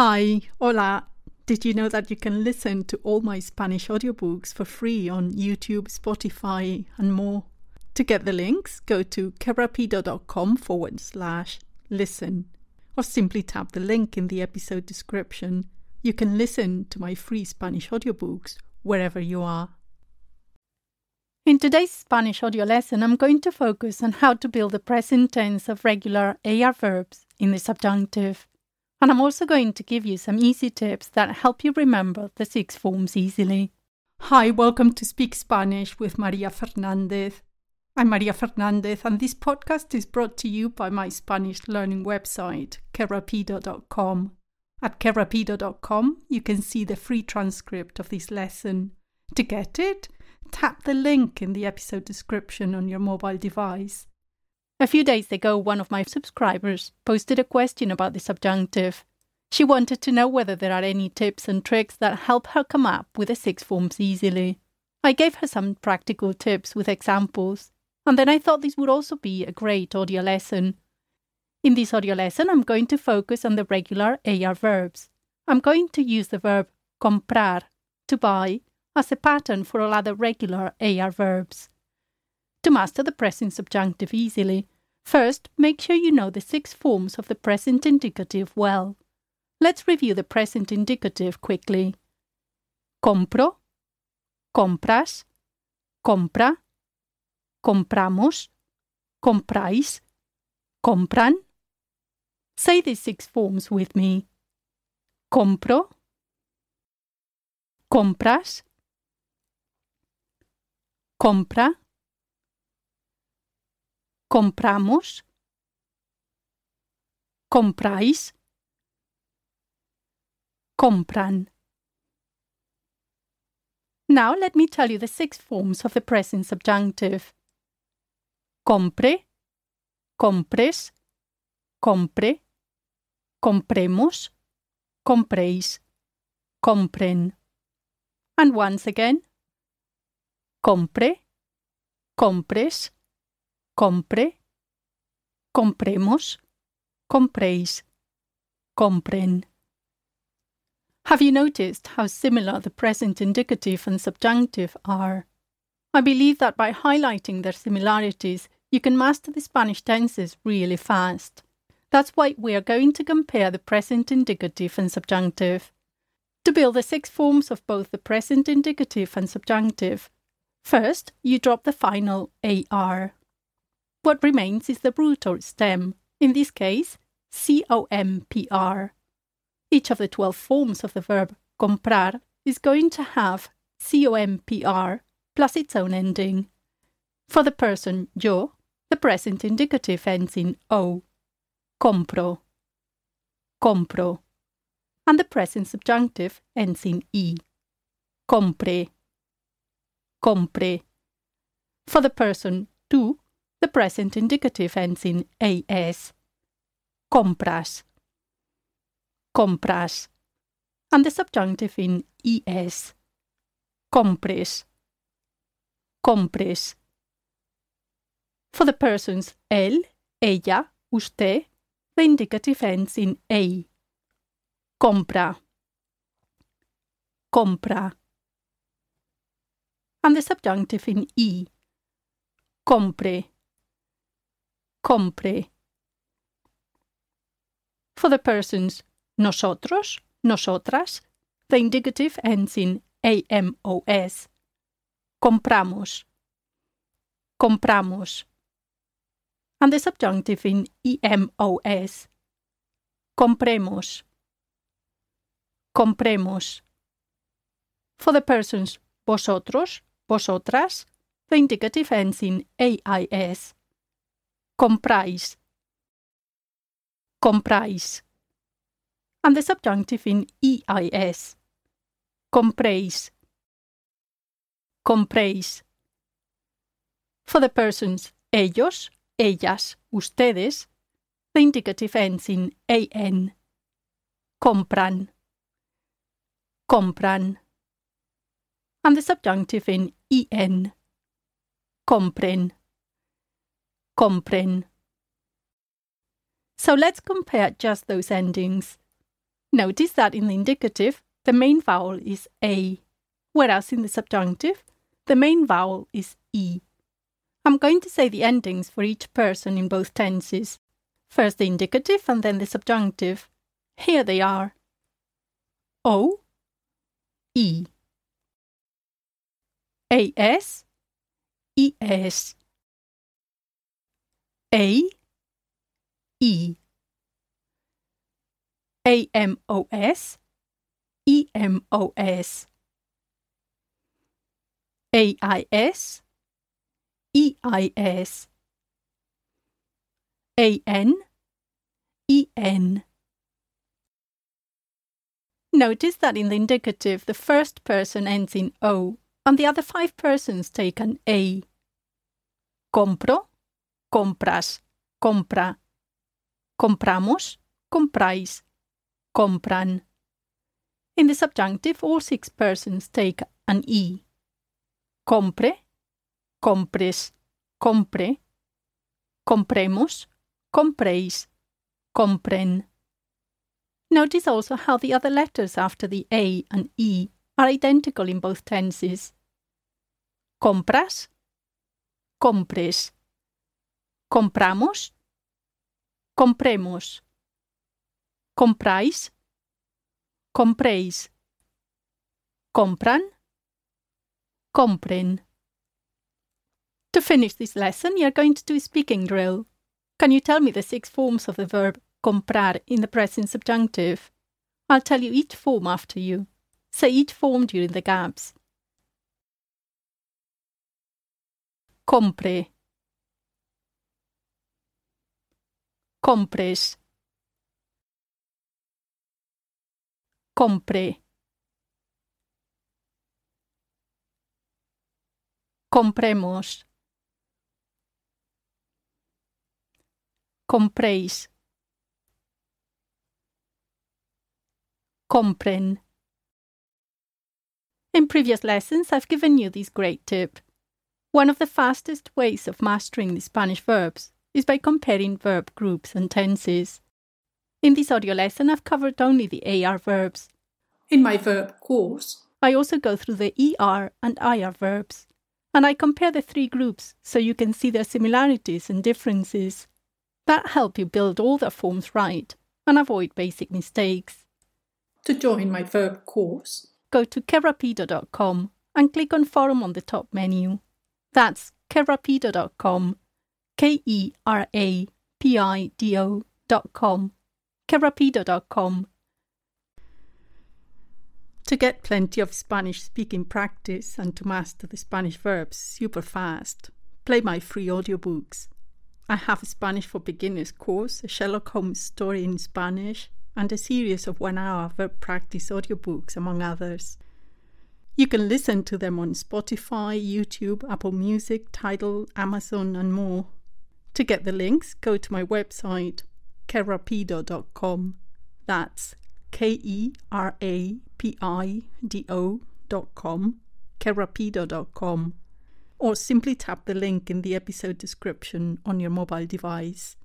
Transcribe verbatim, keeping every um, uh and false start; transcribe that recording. Hi, hola. Did you know that you can listen to all my Spanish audiobooks for free on YouTube, Spotify, and more? To get the links, go to kerapido.com forward slash listen, or simply tap the link in the episode description. You can listen to my free Spanish audiobooks wherever you are. In today's Spanish audio lesson, I'm going to focus on how to build the present tense of regular A R verbs in the subjunctive. And I'm also going to give you some easy tips that help you remember the six forms easily. Hi, welcome to Speak Spanish with Maria Fernandez. I'm Maria Fernandez, and this podcast is brought to you by my Spanish learning website, kerapido dot com. At kerapido dot com, you can see the free transcript of this lesson. To get it, tap the link in the episode description on your mobile device. A few days ago, one of my subscribers posted a question about the subjunctive. She wanted to know whether there are any tips and tricks that help her come up with the six forms easily. I gave her some practical tips with examples, and then I thought this would also be a great audio lesson. In this audio lesson, I'm going to focus on the regular A R verbs. I'm going to use the verb comprar, to buy, as a pattern for all other regular A R verbs. To master the present subjunctive easily, first, make sure you know the six forms of the present indicative well. Let's review the present indicative quickly. Compro, compras, compra, compramos, compráis, compran. Say these six forms with me. Compro, compras, compra, compramos, compráis, compran. Now let me tell you the six forms of the present subjunctive. Compre, compres, compre, compremos, compréis, compren. And once again, compre, compres, compre, compremos, compréis, compren. Have you noticed how similar the present indicative and subjunctive are? I believe that by highlighting their similarities, you can master the Spanish tenses really fast. That's why we are going to compare the present indicative and subjunctive. To build the six forms of both the present indicative and subjunctive, first, you drop the final A R. What remains is the root or stem, in this case, compr. Each of the twelve forms of the verb comprar is going to have compr plus its own ending. For the person yo, the present indicative ends in o. Compro, compro. And the present subjunctive ends in e. Compre, compre. For the person tú, the present indicative ends in as. Compras, compras. And the subjunctive in es. Compres, compres. For the persons él, ella, usted, the indicative ends in ei. Compra, compra. And the subjunctive in e. Compre, compre. For the persons nosotros, nosotras, the indicative ends in amos. Compramos, compramos. And the subjunctive in emos. Compremos, compremos. For the persons vosotros, vosotras, the indicative ends in ais. Compráis, compráis. And the subjunctive in eis. Compréis, compréis. For the persons ellos, ellas, ustedes, the indicative ends in an. Compran, compran. And the subjunctive in en. Compren, compren. So let's compare just those endings. Notice that in the indicative, the main vowel is A, whereas in the subjunctive, the main vowel is E. I'm going to say the endings for each person in both tenses. First the indicative and then the subjunctive. Here they are. O, E. A S, E S. A, E. A M O S, E M O S. A I S, E I S. A N, E N. Notice that in the indicative the first person ends in O and the other five persons take an A. Compro, compras, compra. Compramos, compráis, compran. In the subjunctive all six persons take an E. Compre, compres, compre. Compremos, compréis, compren. Notice also how the other letters after the A and E are identical in both tenses. Compras, compres. Compramos, compremos. Compráis, compréis. Compran, compren. To finish this lesson, you are going to do a speaking drill. Can you tell me the six forms of the verb comprar in the present subjunctive? I'll tell you each form after you. Say each form during the gaps. Compre. Compres. Compre. Compremos. Compréis. Compren. In previous lessons, I've given you this great tip. One of the fastest ways of mastering the Spanish verbs is by comparing verb groups and tenses. In this audio lesson, I've covered only the A R verbs. In my verb course, I also go through the E R and I R verbs, and I compare the three groups so you can see their similarities and differences. That helps you build all the forms right and avoid basic mistakes. To join my verb course, go to kerapido dot com and click on Forum on the top menu. That's kerapido dot com, K E R A P I D O dot com, kerapido dot com. To get plenty of Spanish speaking practice and to master the Spanish verbs super fast, play my free audiobooks. I have a Spanish for Beginners course, a Sherlock Holmes story in Spanish, and a series of one-hour verb practice audiobooks, among others. You can listen to them on Spotify, YouTube, Apple Music, Tidal, Amazon, and more. To get the links, go to my website, kerapido dot com. That's K E R A P I D O dot com, kerapido dot com, or simply tap the link in the episode description on your mobile device.